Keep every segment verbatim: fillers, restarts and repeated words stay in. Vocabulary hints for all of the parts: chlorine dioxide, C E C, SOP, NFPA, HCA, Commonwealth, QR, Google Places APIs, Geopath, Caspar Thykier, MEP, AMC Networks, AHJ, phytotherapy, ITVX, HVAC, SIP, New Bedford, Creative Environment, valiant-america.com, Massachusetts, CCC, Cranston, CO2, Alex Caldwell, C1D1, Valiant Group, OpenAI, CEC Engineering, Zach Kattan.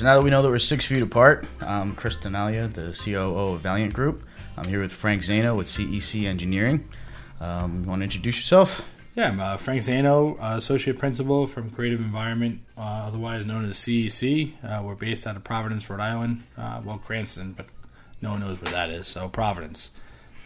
So now that we know that we're six feet apart, I'm Chris Denalia, the C O O of Valiant Group. I'm here with Frank Zano with C E C Engineering. Um, you want to introduce yourself? Yeah, I'm uh, Frank Zano, uh, Associate Principal from Creative Environment, uh, otherwise known as C E C. Uh, we're based out of Providence, Rhode Island. Uh, well, Cranston, but no one knows where that is, so Providence.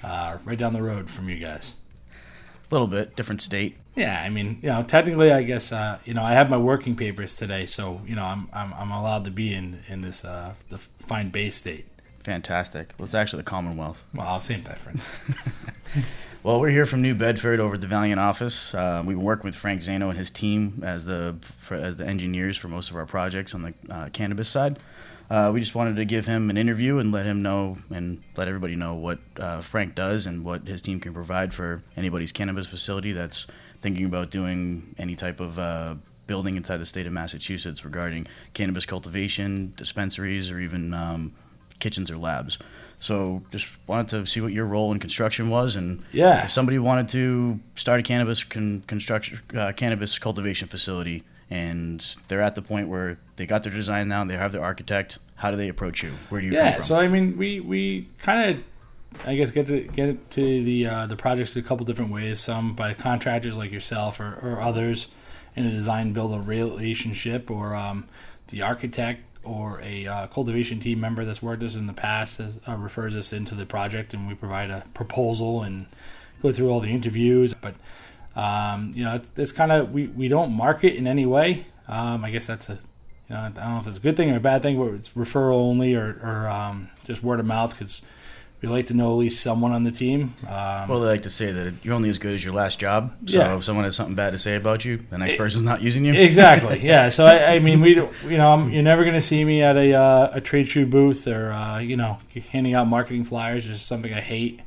Uh, right down the road from you guys. A little bit, different state. Yeah, I mean, you know, technically, I guess, uh, you know, I have my working papers today, so, you know, I'm I'm, I'm allowed to be in, in this, uh, the fine Bay State. Fantastic. Well, it's actually the Commonwealth. Well, same difference. Well, we're here from New Bedford over at the Valiant office. Uh, we've been working with Frank Zano and his team as the, for, as the engineers for most of our projects on the uh, cannabis side. Uh, we just wanted to give him an interview and let him know and let everybody know what uh, Frank does and what his team can provide for anybody's cannabis facility that's thinking about doing any type of uh, building inside the state of Massachusetts regarding cannabis cultivation, dispensaries, or even um, kitchens or labs. So just wanted to see what your role in construction was, and yeah. If somebody wanted to start a cannabis con- construction uh, cannabis cultivation facility, and they're at the point where they got their design now and they have their architect, how do they approach you? Where do you yeah, come from? Yeah, so I mean, we, we kind of, I guess, get to get to the uh, the projects a couple different ways, some by contractors like yourself or, or others in a design-build relationship, or um, the architect or a uh, cultivation team member that's worked with us in the past uh, refers us into the project, and we provide a proposal and go through all the interviews. But Um, you know, it's, it's kind of, we, we don't market in any way. Um, I guess that's a, you know, I don't know if it's a good thing or a bad thing, but it's referral only or, or um, just word of mouth, because we like to know at least someone on the team. Um, well, they like to say that you're only as good as your last job. So yeah. If someone has something bad to say about you, the next it, person's not using you. Exactly. Yeah. So, I, I mean, we, you know, I'm, you're never going to see me at a, uh, a trade shoe booth or, uh, you know, handing out marketing flyers. It's just something I hate.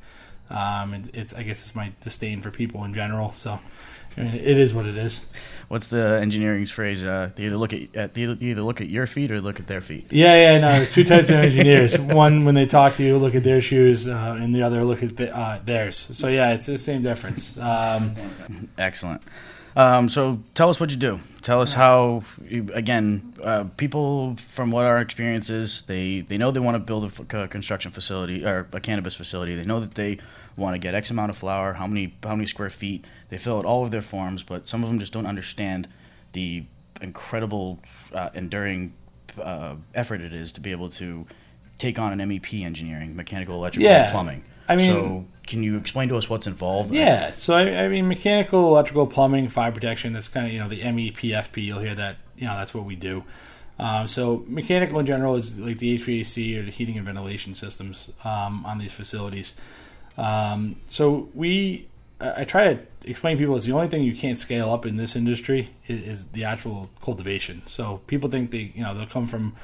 Um, it, it's I guess it's my disdain for people in general. So, I mean, it is what it is. What's the engineering's phrase? Uh, they either look at, at they either look at your feet or look at their feet. Yeah, yeah, no. There's two types of engineers. One, when they talk to you, look at their shoes, uh, and the other, look at the, uh, theirs. So yeah, it's the same difference. Um, Excellent. Um, so tell us what you do. Tell us how, you, again, uh, people, from what our experience is, they, they know they want to build a, a construction facility or a cannabis facility. They know that they want to get X amount of flower, how many how many square feet. They fill out all of their forms, but some of them just don't understand the incredible, uh, enduring uh, effort it is to be able to take on an M E P engineering, mechanical, electrical, yeah. and plumbing. I mean, so can you explain to us what's involved? Yeah, so I, I mean, mechanical, electrical, plumbing, fire protection, that's kind of, you know, the M E P F P, you'll hear that, you know, that's what we do. Um, so mechanical in general is like the H V A C or the heating and ventilation systems um, on these facilities. Um, so we, I try to explain to people, it's the only thing you can't scale up in this industry is, is the actual cultivation. So people think they, you know, they'll come from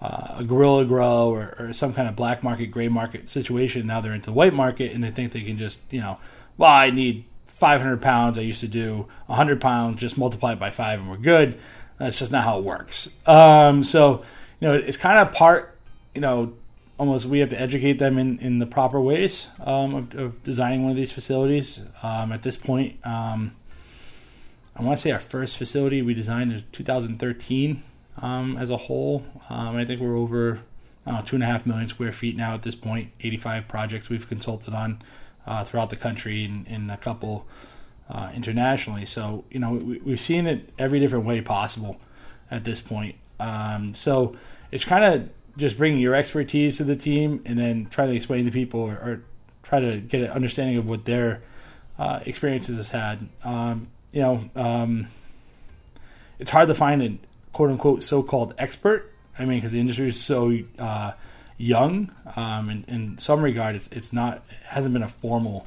Uh, a guerrilla grow or, or some kind of black market, gray market situation. Now they're into the white market, and they think they can just, you know, well, I need five hundred pounds. I used to do one hundred pounds, just multiply it by five, and we're good. That's just not how it works. Um, so, you know, it's kind of part, you know, almost we have to educate them in, in the proper ways um, of, of designing one of these facilities. Um, at this point, um, I want to say our first facility we designed is two thousand thirteen. Um, as a whole, um, I think we're over I don't know, two and a half million square feet now at this point. eighty-five projects we've consulted on uh, throughout the country and, and a couple uh, internationally. So, you know, we, we've seen it every different way possible at this point. Um, so it's kind of just bringing your expertise to the team and then try to explain to people or, or try to get an understanding of what their uh, experiences has had. Um, you know, um, it's hard to find an quote-unquote so-called expert. I mean, because the industry is so uh, young, um, and in some regard, it's it's not it hasn't been a formal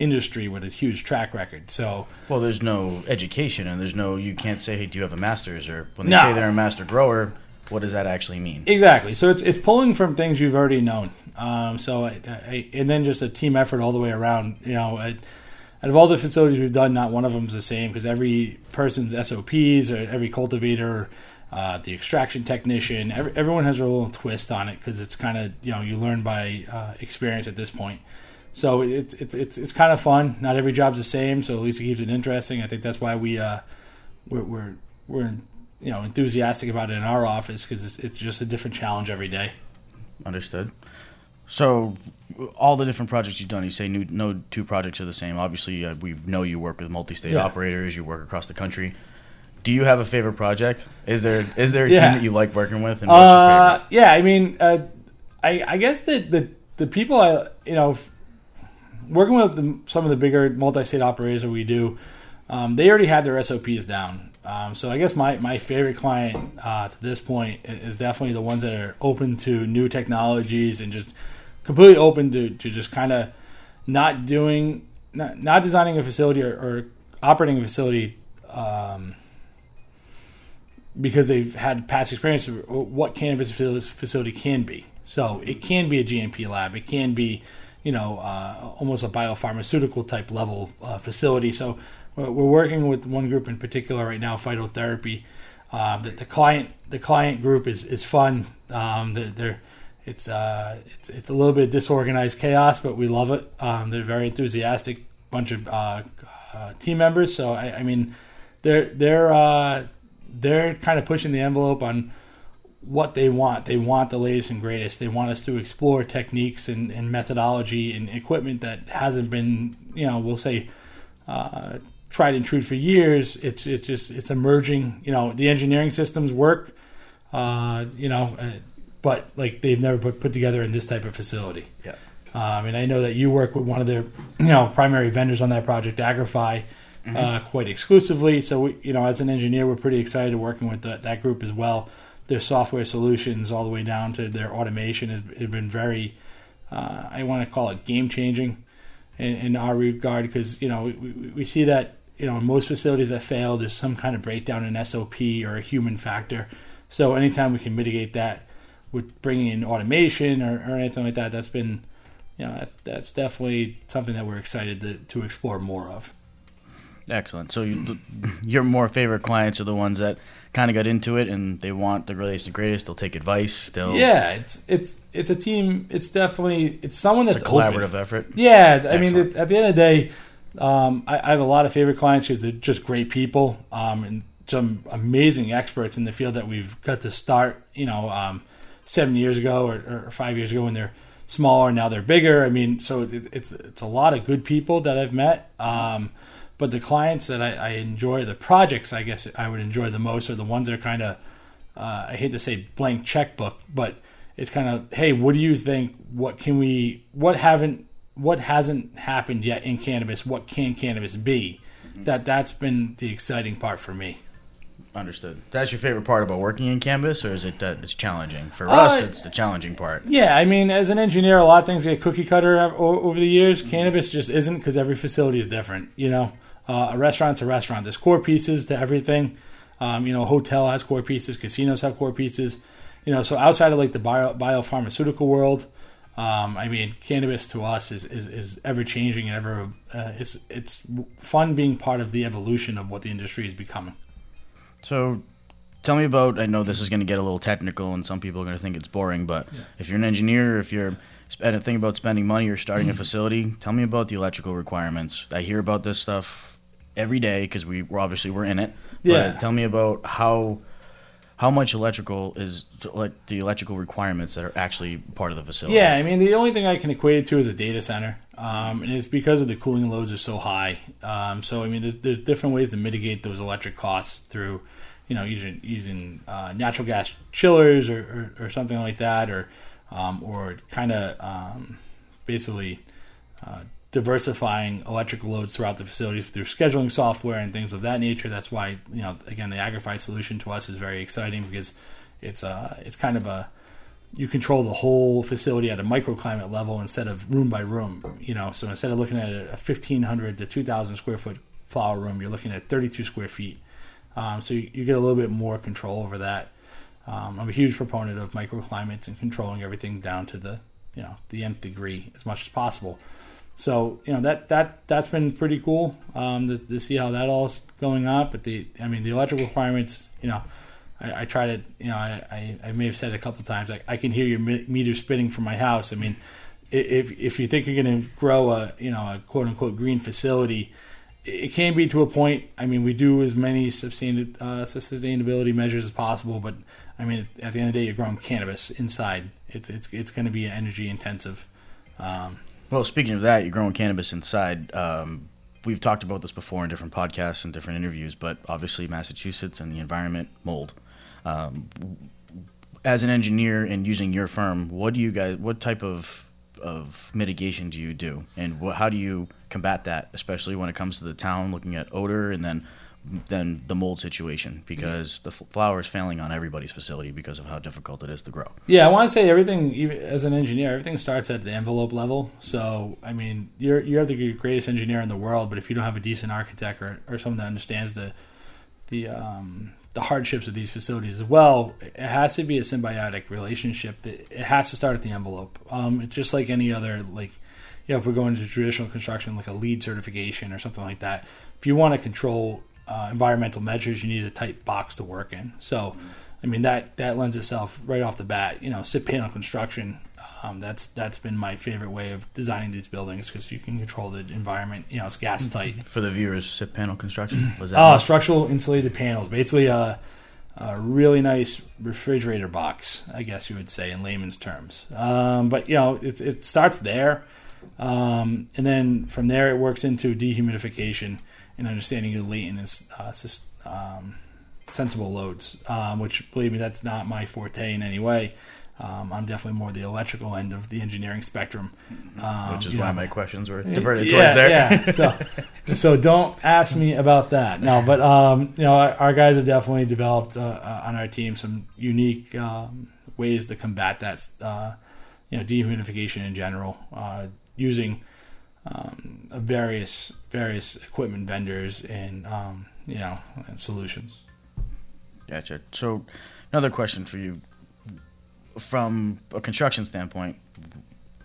industry with a huge track record. So, well, there's no education, and there's no you can't say, hey, do you have a master's? Or when they no. say they're a master grower, what does that actually mean? Exactly. So it's it's pulling from things you've already known. Um, so I, I, and then just a team effort all the way around. You know. I, Out of all the facilities we've done, not one of them is the same, because every person's S O Ps or every cultivator, uh, the extraction technician, every, everyone has their little twist on it, because it's kind of, you know, you learn by uh, experience at this point. So it's it's it's, it's kind of fun. Not every job's the same, so at least it keeps it interesting. I think that's why we uh, we're, we're we're you know, enthusiastic about it in our office because it's, it's just a different challenge every day. Understood. So all the different projects you've done, you say new, no two projects are the same. Obviously, uh, we know you work with multi-state yeah. operators. You work across the country. Do you have a favorite project? Is there is there a yeah. team that you like working with, and what's uh, your favorite? Yeah, I mean, uh, I I guess the, the, the people I you know working with the, some of the bigger multi-state operators that we do, um, they already had their S O Ps down. Um, so I guess my, my favorite client uh, to this point is definitely the ones that are open to new technologies and just completely open to, to just kind of not doing not, not designing a facility or, or operating a facility. Um, because they've had past experience of what cannabis facility can be. So it can be a G M P lab. It can be, you know, uh, almost a biopharmaceutical type level uh, facility. So we're working with one group in particular right now, phytotherapy. Uh, that the client, the client group is is fun. Um, they're, they're it's uh it's it's a little bit of disorganized chaos, but we love it. Um, they're a very enthusiastic bunch of uh, uh, team members. So I, I mean, they're they're. Uh, They're kind of pushing the envelope on what they want. They want the latest and greatest. They want us to explore techniques and, and methodology and equipment that hasn't been, you know, we'll say, uh, tried and true for years. It's it's just it's emerging. You know, the engineering systems work. Uh, you know, but like they've never put, put together in this type of facility. Yeah. Um, and I know that you work with one of their, you know, primary vendors on that project, Agrify. Mm-hmm. Uh, quite exclusively. So, we, you know, as an engineer, we're pretty excited working with the, that group as well. Their software solutions all the way down to their automation has, has been very, uh, I want to call it game-changing in, in our regard because, you know, we, we, we see that, you know, in most facilities that fail, there's some kind of breakdown in S O P or a human factor. So anytime we can mitigate that with bringing in automation or, or anything like that, that's been, you know, that, that's definitely something that we're excited to, to explore more of. Excellent. So you, your more favorite clients are the ones that kind of got into it and they want the latest and greatest. They'll take advice. They'll yeah, it's it's it's a team. It's definitely it's someone that's it's a collaborative open. Effort. Yeah, excellent. I mean, it, at the end of the day, um, I, I have a lot of favorite clients because they're just great people um, and some amazing experts in the field that we've got to start. You know, um, seven years ago or, or five years ago when they're smaller. Now they're bigger. I mean, so it, it's it's a lot of good people that I've met. Um, But the clients that I, I enjoy, the projects I guess I would enjoy the most are the ones that are kind of, uh, I hate to say blank checkbook, but it's kind of, hey, what do you think? What can we, what haven't, what hasn't happened yet in cannabis? What can cannabis be? Mm-hmm. That, that's been the exciting part for me. Understood. That's your favorite part about working in cannabis, or is it that it's challenging? For uh, us, it's the challenging part. Yeah, I mean, as an engineer, a lot of things get cookie cutter over the years. Mm-hmm. Cannabis just isn't because every facility is different, you know? Uh, a restaurant to restaurant. There's core pieces to everything. Um, you know, hotel has core pieces. Casinos have core pieces. You know, so outside of like the bio, biopharmaceutical world, um, I mean, cannabis to us is is, is ever changing and ever. Uh, it's it's fun being part of the evolution of what the industry is becoming. So, tell me about. I know this is going to get a little technical, and some people are going to think it's boring. But yeah. if you're an engineer, if you're and think about spending money or starting a facility, tell me about the electrical requirements. I hear about this stuff every day because we we're obviously we're in it. Yeah. But tell me about how how much electrical is like the electrical requirements that are actually part of the facility. Yeah, I mean the only thing I can equate it to is a data center, um, and it's because of the cooling loads are so high. Um, so I mean there's, there's different ways to mitigate those electric costs through, you know, using using uh, natural gas chillers or, or, or something like that, or um, or kind of um, basically. Uh, diversifying electrical loads throughout the facilities through scheduling software and things of that nature. That's why, you know, again, the Agrify solution to us is very exciting because it's uh it's kind of a, you control the whole facility at a microclimate level instead of room by room, you know, so instead of looking at a fifteen hundred to two thousand square foot flower room, you're looking at thirty-two square feet. Um, so you, you get a little bit more control over that. Um, I'm a huge proponent of microclimates and controlling everything down to the, you know, the nth degree as much as possible. So, you know, that, that, that's been pretty cool um, to, to see how that all's going on. But, the I mean, the electrical requirements, you know, I, I try to, you know, I, I, I may have said it a couple of times, I, I can hear your meter spinning from my house. I mean, if if you think you're going to grow a, you know, a quote-unquote green facility it can be to a point. I mean, we do as many sustain, uh, sustainability measures as possible, but I mean, at the end of the day, you're growing cannabis inside. It's it's it's going to be energy intensive. Um, well, speaking of that, you're growing cannabis inside. Um, we've talked about this before in different podcasts and different interviews, but obviously Massachusetts and the environment, mold. Um, as an engineer and using your firm, what do you guys? What type of of mitigation do you do, and what, how do you combat that, especially when it comes to the town looking at odor and then then the mold situation, because mm-hmm. the flower is failing on everybody's facility because of how difficult it is to grow? Yeah, I want to say everything, even as an engineer, everything starts at the envelope level. So, I mean, you're you're the greatest engineer in the world, but if you don't have a decent architect or, or someone that understands the the um, the hardships of these facilities as well, it has to be a symbiotic relationship. It has to start at the envelope. Um, it's just like any other, like, you know, if we're going to traditional construction, like a LEED certification or something like that, if you want to control Uh, environmental measures, you need a tight box to work in. So, I mean, that that lends itself right off the bat. You know, S I P panel construction, um, that's that's been my favorite way of designing these buildings, because you can control the environment. You know, it's gas tight. For the viewers, S I P panel construction? Was that? Oh, uh, structural insulated panels. Basically a, a really nice refrigerator box, I guess you would say, in layman's terms. Um, but, you know, it, it starts there. Um, and then from there, it works into dehumidification and understanding your latent is uh, um, sensible loads, um, which, believe me, that's not my forte in any way. Um, I'm definitely more the electrical end of the engineering spectrum. Um, which is why know, my questions were diverted yeah, towards there. Yeah, so, so don't ask me about that. No, but, um, you know, our guys have definitely developed uh, uh, on our team some unique um, ways to combat that, uh, you know, dehumidification in general, uh, using Um, various various equipment vendors and um, you know and solutions. Gotcha. So, another question for you: from a construction standpoint,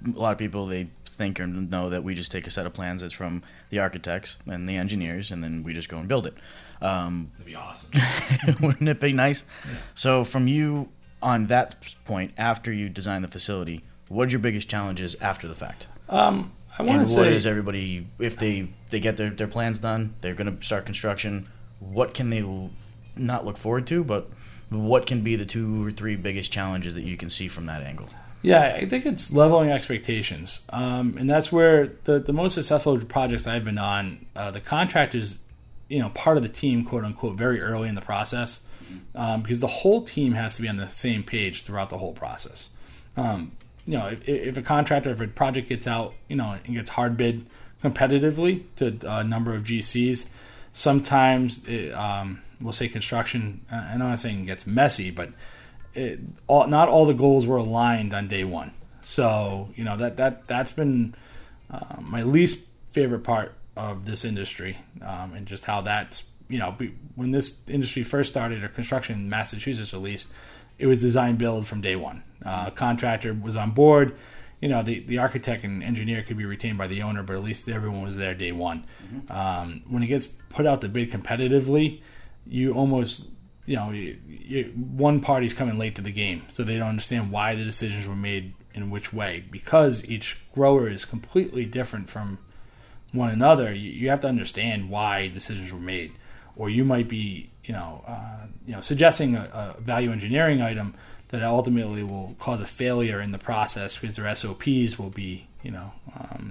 a lot of people, they think or know that we just take a set of plans that's from the architects and the engineers, and then we just go and build it. Um, That'd be awesome. Wouldn't it be nice? Yeah. So, from you on that point, after you design the facility, what are your biggest challenges after the fact? Um. I want and to what say, is everybody, if they, they get their, their plans done, they're going to start construction, what can they l- not look forward to, but what can be the two or three biggest challenges that you can see from that angle? Yeah, I think it's leveling expectations. Um, and that's where the, the most successful projects I've been on, uh, the contractor's, you know, part of the team, quote unquote, very early in the process, um, because the whole team has to be on the same page throughout the whole process. Um You know, if, if a contractor, if a project gets out, you know, and gets hard bid competitively to a number of G Cs, sometimes it, um, we'll say construction, I'm not saying it gets messy, but it, all, not all the goals were aligned on day one. So, you know, that, that, that's been uh, my least favorite part of this industry, um, and just how that's, you know, when this industry first started, or construction in Massachusetts at least, it was design build from day one. Uh, contractor was on board. You know, the, the architect and engineer could be retained by the owner, but at least everyone was there day one. Mm-hmm. Um, when it gets put out the bid competitively, you almost, you know, you, you, one party's coming late to the game, so they don't understand why the decisions were made in which way. Because each grower is completely different from one another, you, you have to understand why decisions were made. Or you might be, you know, uh, you know, suggesting a, a value engineering item that ultimately will cause a failure in the process, because their S O Ps will be, you know, um,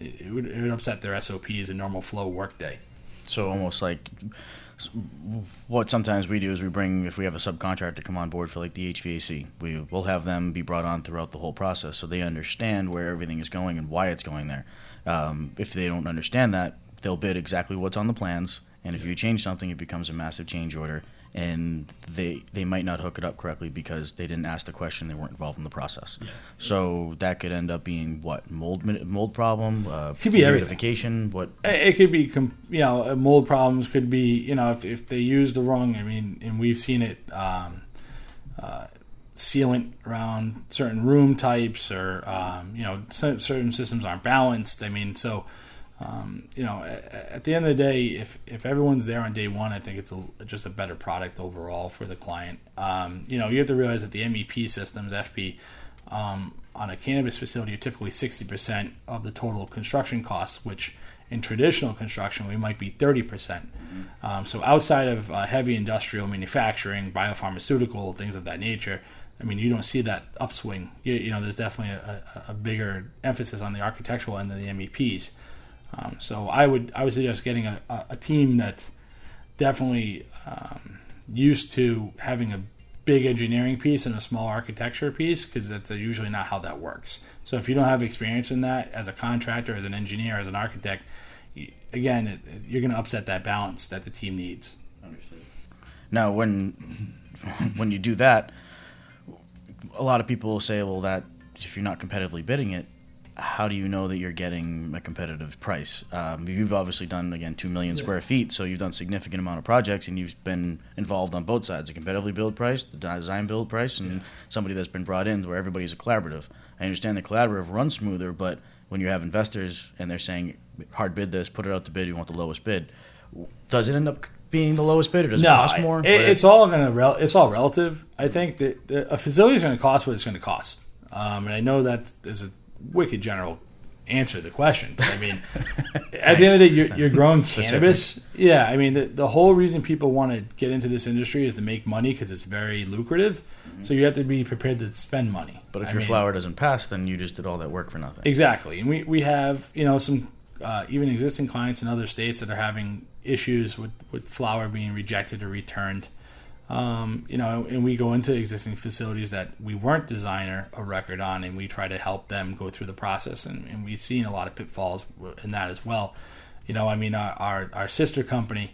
it, it, would, it would upset their S O Ps in normal flow workday. So almost like what sometimes we do is we bring, if we have a subcontractor come on board for like the H V A C, we will have them be brought on throughout the whole process, so they understand where everything is going and why it's going there. Um, if they don't understand that, they'll bid exactly what's on the plans. And if you change something, it becomes a massive change order, and they they might not hook it up correctly because they didn't ask the question, they weren't involved in the process. Yeah. So that could end up being what, mold mold problem, uh, it could be dehumidification. What it could be, you know, mold problems could be, you know, if if they use the wrong, I mean, and we've seen it, um, uh, sealant around certain room types, or um, you know, certain systems aren't balanced. I mean, so. Um, you know, at, at the end of the day, if, if everyone's there on day one, I think it's a, just a better product overall for the client. Um, you know, you have to realize that the M E P systems, F P, um, on a cannabis facility are typically sixty percent of the total construction costs, which In traditional construction, we might be thirty percent. Mm-hmm. Um, so outside of uh, heavy industrial manufacturing, biopharmaceutical, things of that nature, I mean, you don't see that upswing. You, you know, there's definitely a, a bigger emphasis on the architectural end than the M E Ps. Um, so I would I would suggest getting a, a team that's definitely um, used to having a big engineering piece and a small architecture piece, because that's usually not how that works. So if you don't have experience in that as a contractor, as an engineer, as an architect, you, again, it, you're going to upset that balance that the team needs. Understood. Now, when when you do that, a lot of people will say, well, that if you're not competitively bidding it, how do you know that you're getting a competitive price? Um, you've obviously done, again, two million yeah. square feet, so you've done significant amount of projects, and you've been involved on both sides, the competitively build price, the design build price, and yeah. somebody that's been brought in where everybody's a collaborative. I understand the collaborative runs smoother, but when you have investors and they're saying, hard bid this, put it out to bid, you want the lowest bid, does it end up being the lowest bid, or does no, it cost more? It, it's, all gonna rel- it's all relative. I think that a facility is going to cost what it's going to cost. Um, and I know that is a wicked general answer to the question, but I mean, at nice. the end of the day, you're, you're growing cannabis. Specific. Yeah, I mean, the, the whole reason people want to get into this industry is to make money, because it's very lucrative. Mm-hmm. So you have to be prepared to spend money. But if I your mean, flower doesn't pass, then you just did all that work for nothing. Exactly, and we we have you know some uh, even existing clients in other states that are having issues with with flower being rejected or returned. Um, you know, and we go into existing facilities that we weren't designer a record on, and we try to help them go through the process. And, and we've seen a lot of pitfalls in that as well. You know, I mean, our our, our sister company,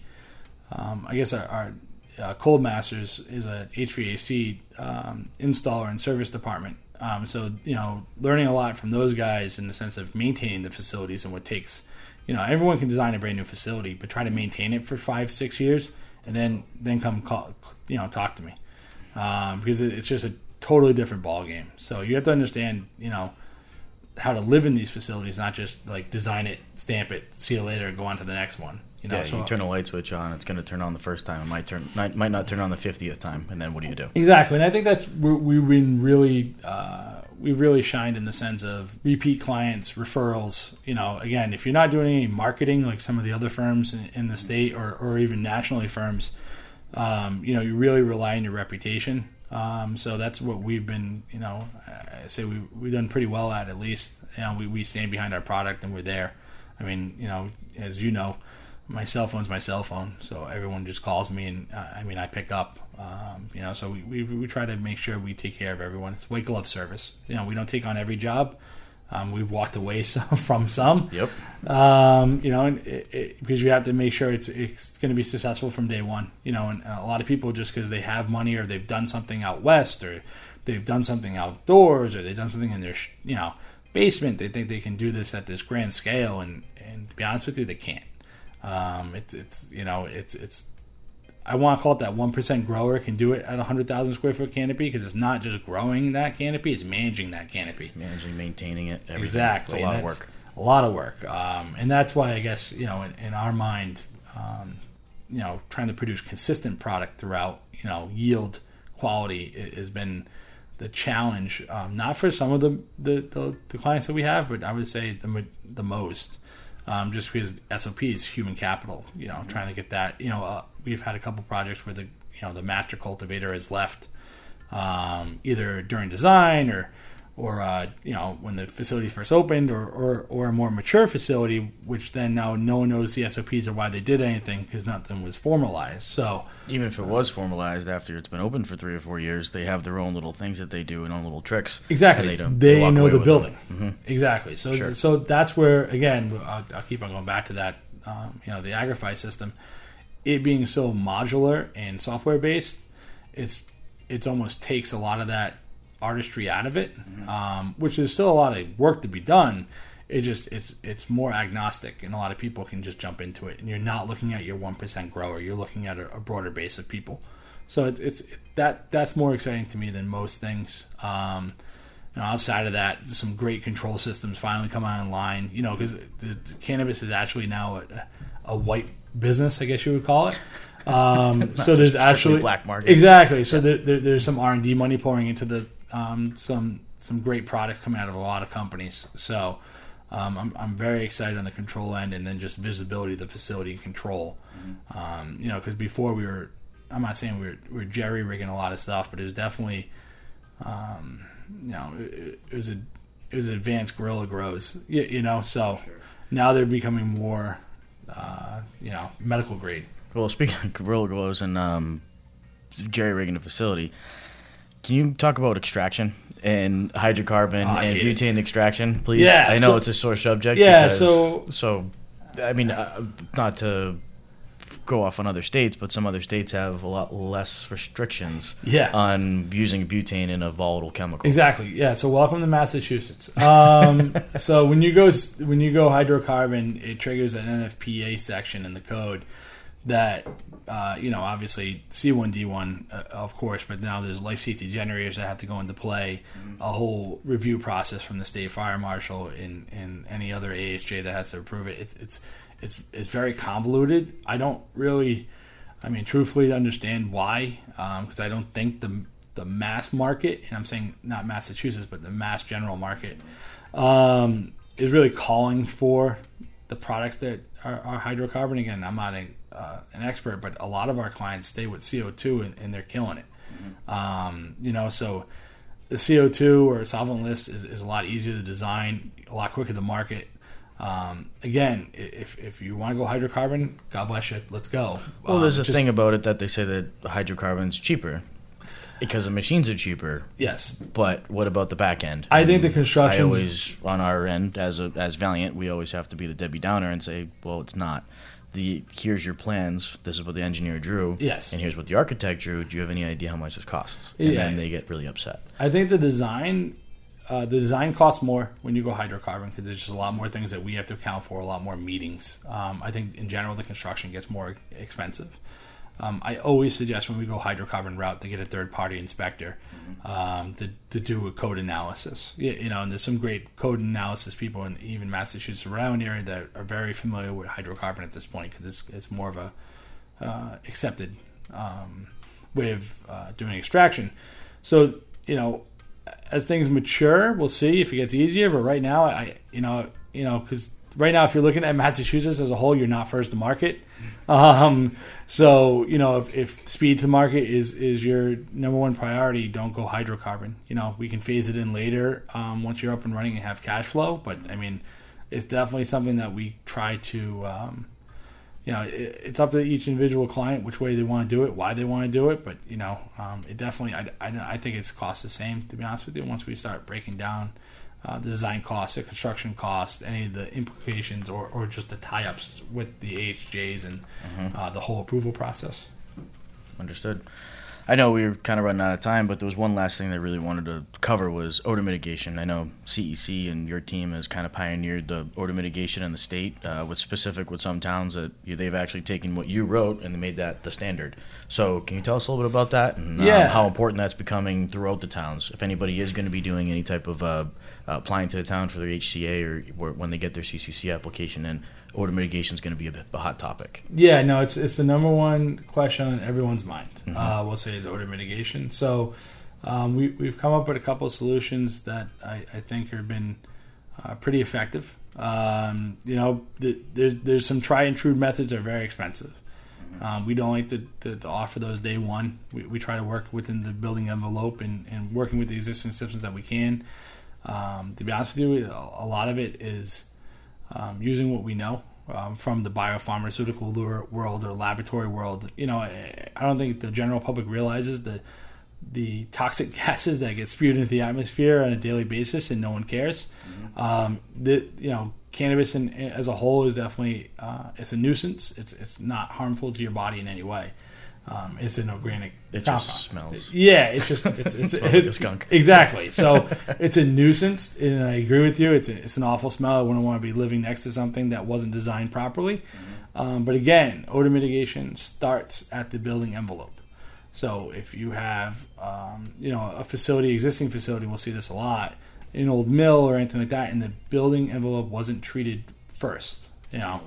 um, I guess our, our uh, Cold Masters is a H V A C um, installer and service department. Um, so, you know, learning a lot from those guys in the sense of maintaining the facilities and what takes, you know, everyone can design a brand new facility, but try to maintain it for five, six years and then, then come call, you know, talk to me, um, because it, it's just a totally different ball game. So you have to understand, you know, how to live in these facilities, not just like design it, stamp it, see you later, go on to the next one. You know, yeah, so you turn a light switch on, it's going to turn on the first time, it might turn, might, might not turn on the fiftieth time, and then what do you do? Exactly, and I think that's where we've been really, uh, we've really shined in the sense of repeat clients, referrals. You know, again, if you're not doing any marketing like some of the other firms in, in the state, or or even nationally firms. Um, you know, you really rely on your reputation. Um, so that's what we've been, you know, I say we, we've done pretty well at, at least. You know, we, we stand behind our product and we're there. I mean, you know, as you know, my cell phone's my cell phone. So everyone just calls me and, uh, I mean, I pick up, um, you know, so we, we, we try to make sure we take care of everyone. It's white glove service. You know, we don't take on every job. Um, we've walked away some, from some. Yep. Um, you know, and it, it, because you have to make sure it's it's going to be successful from day one. You know, and a lot of people, just because they have money or they've done something out west or they've done something outdoors or they've done something in their you know basement, they think they can do this at this grand scale. And, and to be honest with you, they can't. Um, it's it's you know it's it's I want to call it that one percent grower can do it at a hundred thousand square foot canopy, because it's not just growing that canopy; it's managing that canopy, managing, maintaining it. Everything. Exactly, it's a lot of work. A lot of work, um, and that's why I guess you know, in, in our mind, um, you know, trying to produce consistent product throughout, you know, yield, quality has been the challenge. Um, not for some of the, the the the clients that we have, but I would say the the most. Um, just because S O P is human capital, you know, mm-hmm. trying to get that, you know, uh, we've had a couple projects where the, you know, the master cultivator has left, um, either during design or, or, uh, you know, when the facility first opened or, or, or a more mature facility, which then now no one knows the S O Ps or why they did anything, because nothing was formalized. So even if it was formalized after it's been open for three or four years, they have their own little things that they do and own little tricks. Exactly. They, don't, they, they know the building. Mm-hmm. Exactly. So, sure. so that's where, again, I'll, I'll keep on going back to that, um, you know, the Agrify system, it being so modular and software based, it's, it's almost takes a lot of that artistry out of it, um, which is still a lot of work to be done. It just it's it's more agnostic, and a lot of people can just jump into it. And you're not looking at your one percent grower; you're looking at a, a broader base of people. So it, it's it, that that's more exciting to me than most things. Um, you know, outside of that, some great control systems finally come online. You know, because the, the cannabis is actually now a, a white business, I guess you would call it. Um, so there's actually black market, exactly. So yeah. there, there, there's some R and D money pouring into the Um, some some great products coming out of a lot of companies. So Um, I'm, I'm very excited on the control end, and then just visibility of the facility and control. Mm-hmm. Um, you know, because before we were, I'm not saying we were, we were jerry-rigging a lot of stuff, but it was definitely, um, you know, it, it was a, it was advanced guerrilla grows, you, you know. So sure. Now they're becoming more, uh, you know, medical grade. Well, speaking of guerrilla grows and um, jerry-rigging the facility, can you talk about extraction and hydrocarbon oh, and butane it. extraction, please? Yeah, I know so, it's a sore subject. Yeah, because, so... So, I mean, uh, not to go off on other states, but some other states have a lot less restrictions yeah. on using butane in a volatile chemical. Exactly, yeah. So welcome to Massachusetts. Um, so when you go when you go hydrocarbon, it triggers an N F P A section in the code that... Uh, you know, obviously C one D one, uh, of course, but now there's life safety generators that have to go into play, mm-hmm. a whole review process from the state fire marshal and, and any other A H J that has to approve it. It's, it's it's it's very convoluted. I don't really, I mean, truthfully, understand why, because um, I don't think the the mass market, and I'm saying not Massachusetts, but the mass general market, um, is really calling for the products that are, are hydrocarbon. Again, I'm not a Uh, an expert, but a lot of our clients stay with C O two and, and they're killing it. Mm-hmm. Um, you know, so the C O two or solvent list is, is a lot easier to design, a lot quicker to market. Um, again, if if you want to go hydrocarbon, God bless you, let's go. Well, um, there's a just, thing about it that they say that hydrocarbon's cheaper because the machines are cheaper. Yes, but what about the back end? I, I think mean, the construction. I always, on our end as a, as Valiant, we always have to be the Debbie Downer and say, well, it's not. The here's your plans, this is what the engineer drew, yes, and here's what the architect drew, do you have any idea how much this costs? And yeah. then they get really upset. I think the design uh, the design costs more when you go hydrocarbon because there's just a lot more things that we have to account for, a lot more meetings. Um, I think in general the construction gets more expensive. Um, I always suggest when we go hydrocarbon route to get a third-party inspector mm-hmm. um, to, to do a code analysis. You, you know, and there's some great code analysis people in even Massachusetts, Rhode Island area that are very familiar with hydrocarbon at this point because it's, it's more of a uh, accepted um, way of uh, doing extraction. So, you know, as things mature, we'll see if it gets easier. But right now, I you know, you know, because right now, if you're looking at Massachusetts as a whole, you're not first to market. Um, so, you know, if, if speed to market is, is your number one priority, don't go hydrocarbon. You know, we can phase it in later um, once you're up and running and have cash flow. But, I mean, it's definitely something that we try to, um, you know, it, it's up to each individual client which way they want to do it, why they want to do it. But, you know, um, it definitely, I, I, I think it's cost the same, to be honest with you, once we start breaking down Uh, the design costs, the construction costs, any of the implications, or, or just the tie-ups with the A H Js and mm-hmm. uh, the whole approval process. Understood. I know we were kind of running out of time, but there was one last thing that I really wanted to cover was odor mitigation. I know C E C and your team has kind of pioneered the odor mitigation in the state, uh, with specific with some towns that you, they've actually taken what you wrote and they made that the standard. So can you tell us a little bit about that and yeah. um, how important that's becoming throughout the towns? If anybody is going to be doing any type of uh, uh, applying to the town for their H C A or, or when they get their C C C application in, odor mitigation is going to be a bit of a hot topic. Yeah, no, it's it's the number one question on everyone's mind, mm-hmm. uh, we'll say, is odor mitigation. So um, we, we've come up with a couple of solutions that I, I think have been uh, pretty effective. Um, you know, the, there's, there's some tried and true methods that are very expensive. Mm-hmm. Um, we don't like to, to, to offer those day one. We, we try to work within the building envelope and, and working with the existing systems that we can. Um, to be honest with you, a lot of it is... Um, using what we know um, from the biopharmaceutical world or laboratory world. You know, I, I don't think the general public realizes the the toxic gases that get spewed into the atmosphere on a daily basis, and no one cares. Mm-hmm. Um, the you know, cannabis in, as a whole is definitely uh, it's a nuisance. It's it's not harmful to your body in any way. Um, it's an organic. It compound. Just smells. Yeah, it's just it's, it's it smells like a skunk. Exactly. So it's a nuisance, and I agree with you. It's a, it's an awful smell. I wouldn't want to be living next to something that wasn't designed properly. Mm-hmm. Um, but again, odor mitigation starts at the building envelope. So if you have um, you know a facility, existing facility, we'll see this a lot, an old mill or anything like that, and the building envelope wasn't treated first, you know,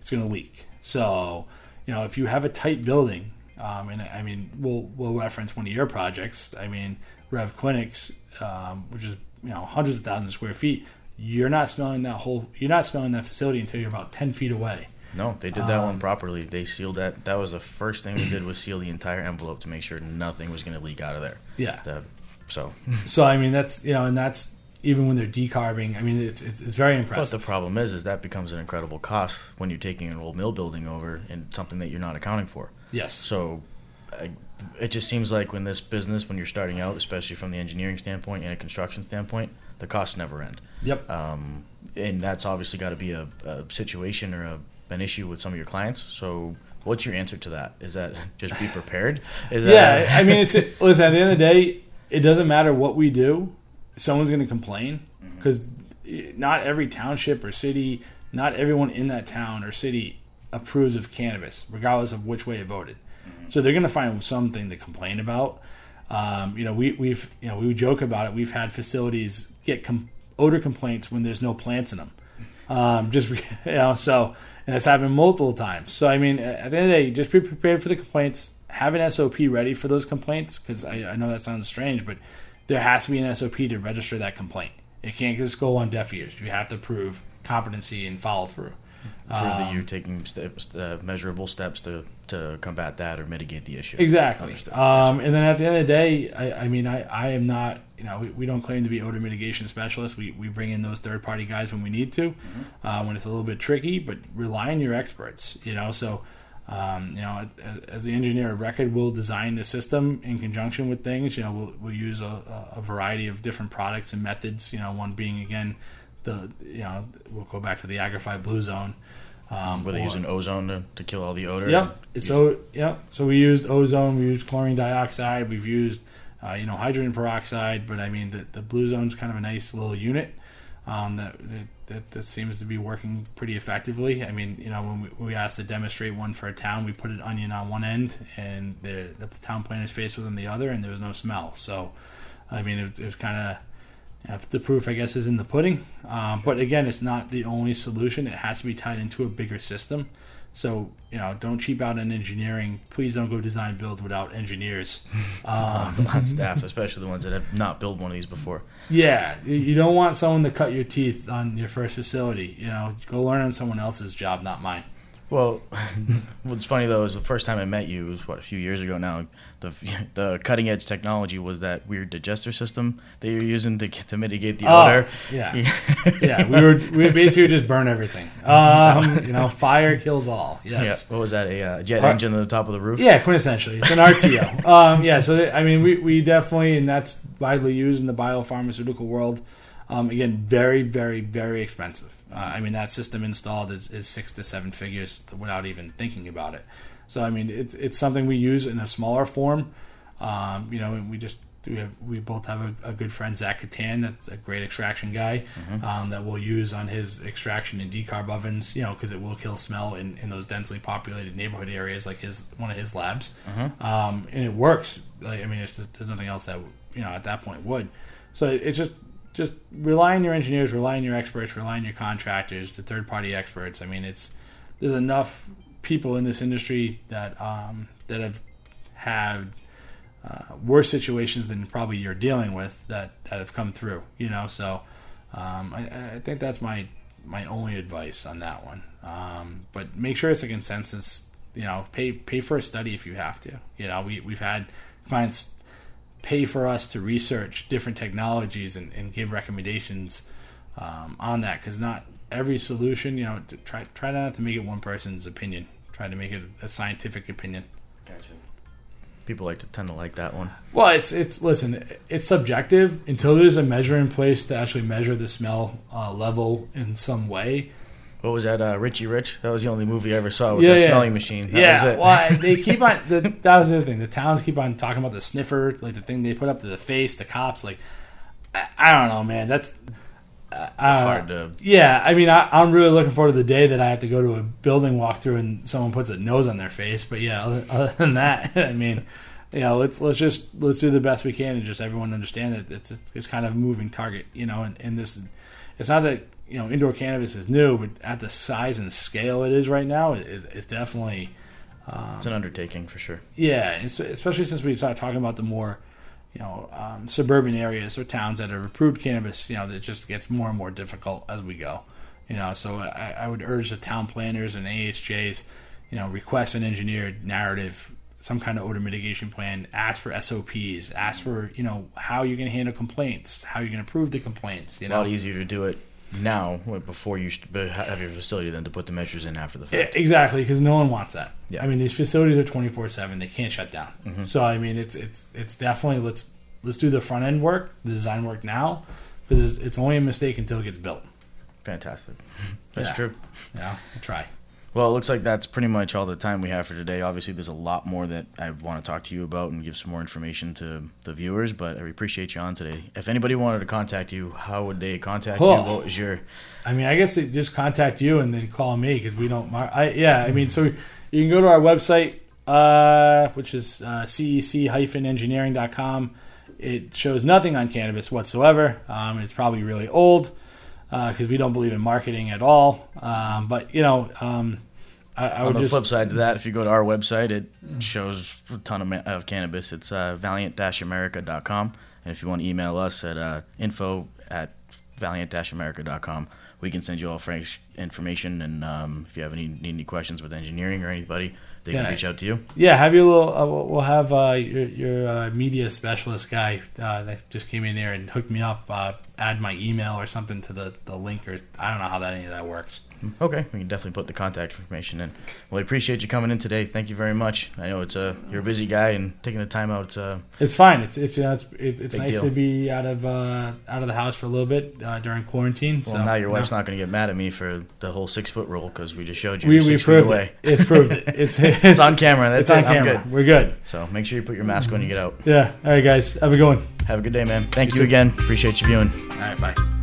it's going to leak. So you know if you have a tight building. Um, and I mean, we'll we'll reference one of your projects. I mean, Rev Clinics, um, which is you know hundreds of thousands of square feet. you're not smelling that whole, you're not smelling that facility until you're about ten feet away. No, they did that um, one properly. They sealed that. That was the first thing we did was seal the entire envelope to make sure nothing was going to leak out of there. Yeah. The, so, so I mean, that's, you know, and that's even when they're decarbing. I mean, it's, it's it's very impressive. But the problem is, is that becomes an incredible cost when you're taking an old mill building over and something that you're not accounting for. Yes. So, I, it just seems like when this business, when you're starting out, especially from the engineering standpoint and a construction standpoint, the costs never end. Yep. Um, and that's obviously got to be a, a situation or a an issue with some of your clients. So what's your answer to that? Is that just be prepared? Is that yeah, I mean, it's listen, at the end of the day, it doesn't matter what we do. Someone's going to complain because mm-hmm. not every township or city, not everyone in that town or city approves of cannabis, regardless of which way it voted. Mm-hmm. So they're going to find something to complain about. Um, you know, we, we've, you know, we joke about it. We've had facilities get com- odor complaints when there's no plants in them. Um, just, you know, so, and that's happened multiple times. So, I mean, at the end of the day, just be prepared for the complaints. Have an S O P ready for those complaints, because I, I know that sounds strange, but there has to be an S O P to register that complaint. It can't just go on deaf ears. You have to prove competency and follow through. Prove um, that you're taking steps, uh, measurable steps to, to combat that or mitigate the issue. Exactly. Um, and then at the end of the day, I, I mean, I, I am not... You know, we, we don't claim to be odor mitigation specialists. We we bring in those third party guys when we need to, mm-hmm. uh, when it's a little bit tricky. But rely on your experts. You know, so um, you know, as the engineer of record, we'll design the system in conjunction with things. You know, we'll we'll use a, a variety of different products and methods. You know, one being again the you know we'll go back to the Agrify Blue Zone. Um, Where they or, use an ozone to, to kill all the odor. Yep. It's o- Yep. So we used ozone. We used chlorine dioxide. We've used Uh, you know, hydrogen peroxide, but I mean, the, the Blue Zone's kind of a nice little unit um, that, that that seems to be working pretty effectively. I mean, you know, when we, when we asked to demonstrate one for a town, we put an onion on one end, and the, the town planner's face was on the other, and there was no smell. So, I mean, it, it was kind of, you know, the proof, I guess, is in the pudding. Um, but again, it's not the only solution. It has to be tied into a bigger system. So, you know, don't cheap out on engineering. Please don't go design build without engineers. Um, on staff, especially the ones that have not built one of these before. Yeah. You don't want someone to cut your teeth on your first facility. You know, go learn on someone else's job, not mine. Well, what's funny, though, is the first time I met you was, what, a few years ago now. The the cutting-edge technology was that weird digester system that you're using to to mitigate the oh, odor. Yeah. yeah, we were we basically just burn everything. Um, you know, fire kills all. Yes. Yeah. What was that, a uh, jet Our, engine on the top of the roof? Yeah, quintessentially. It's an R T O. um, yeah, so, I mean, we, we definitely, and that's widely used in the biopharmaceutical world. Um, again, very, very, very expensive. Uh, I mean, that system installed is, is six to seven figures without even thinking about it. So, I mean, it's it's something we use in a smaller form. Um, you know, and we just we, have, we both have a, a good friend, Zach Kattan, that's a great extraction guy, mm-hmm. um, that we'll use on his extraction and decarb ovens, you know, because it will kill smell in, in those densely populated neighborhood areas like his one of his labs. Mm-hmm. Um, and it works. Like, I mean, it's, there's nothing else that, you know, at that point would. So, it, it's just... Just rely on your engineers, rely on your experts, rely on your contractors, the third-party experts. I mean, it's there's enough people in this industry that um, that have had uh, worse situations than probably you're dealing with that, that have come through. You know, so um, I, I think that's my my only advice on that one. Um, but make sure it's a consensus. You know, pay pay for a study if you have to. You know, we we've had clients pay for us to research different technologies and, and give recommendations um, on that, because not every solution, you know, to try try not to make it one person's opinion. Try to make it a scientific opinion. Gotcha. People like to tend to like that one. Well, it's it's listen, it's subjective until there's a measure in place to actually measure the smell uh, level in some way. What was that, uh, Richie Rich? That was the only movie I ever saw with yeah, that yeah. smelling machine. That yeah, was it. well, they keep on. The, that was the other thing. The towns keep on talking about the sniffer, like the thing they put up to the face, the cops. Like, I, I don't know, man. That's uh, hard to. Yeah, I mean, I, I'm really looking forward to the day that I have to go to a building walkthrough and someone puts a nose on their face. But yeah, other, other than that, I mean, you know, let's let's just let's do the best we can and just everyone understand that it's it's kind of a moving target, you know. And, and this, it's not that. You know, indoor cannabis is new, but at the size and scale it is right now, it, it, it's definitely... Um, it's an undertaking, for sure. Yeah, especially since we started talking about the more you know, um, suburban areas or towns that have approved cannabis, you know, that just gets more and more difficult as we go. You know, so I, I would urge the town planners and A H Js, you know, request an engineered narrative, some kind of odor mitigation plan, ask for S O Ps, ask for, you know, how you're going to handle complaints, how you're going to prove the complaints. You know? A lot easier to do it now before you have your facility than to put the measures in after the fact. Yeah, exactly, because no one wants that. Yeah. I mean, these facilities are twenty-four seven. They can't shut down. Mm-hmm. So, I mean, it's it's it's definitely let's, let's do the front-end work, the design work now, because it's, it's only a mistake until it gets built. Fantastic. That's yeah. true. Yeah, I'll try. Well, it looks like that's pretty much all the time we have for today. Obviously, there's a lot more that I want to talk to you about and give some more information to the viewers, but I appreciate you on today. If anybody wanted to contact you, how would they contact cool. you? What was your... I mean, I guess they just contact you and then call me because we don't... I, yeah, I mean, so you can go to our website, uh, which is uh, C E C engineering dot com. It shows nothing on cannabis whatsoever. Um, it's probably really old, because uh, we don't believe in marketing at all. Um, but, you know, um, I, I would just... On the just, flip side to that, if you go to our website, it shows a ton of, ma- of cannabis. It's uh, valiant dash america dot com. And if you want to email us at uh, info at valiant dash america dot com, we can send you all Frank's information. And um, if you have any need any questions with engineering or anybody, they yeah, can reach out to you. Yeah, have your little... Uh, we'll have uh, your, your uh, media specialist guy uh, that just came in there and hooked me up, uh, add my email or something to the, the link, or I don't know how that any of that works. Okay, we can definitely put the contact information in. Well, I appreciate you coming in today. Thank you very much. I know it's a you're a busy guy and taking the time out. It's, uh, it's fine. It's it's you know, it's it, it's nice deal. to be out of uh, out of the house for a little bit uh, during quarantine. Well, so, now your wife's no. not going to get mad at me for the whole six foot rule because we just showed you. We, six we proved feet away. It. It's proved it. It's it's, it's on camera. That's it's it. on I'm camera. Good. We're good. So make sure you put your mask on when you get out. Yeah. All right, guys. Have a good one. Have a good day, man. Thank you, you again. Appreciate you viewing. All right. Bye.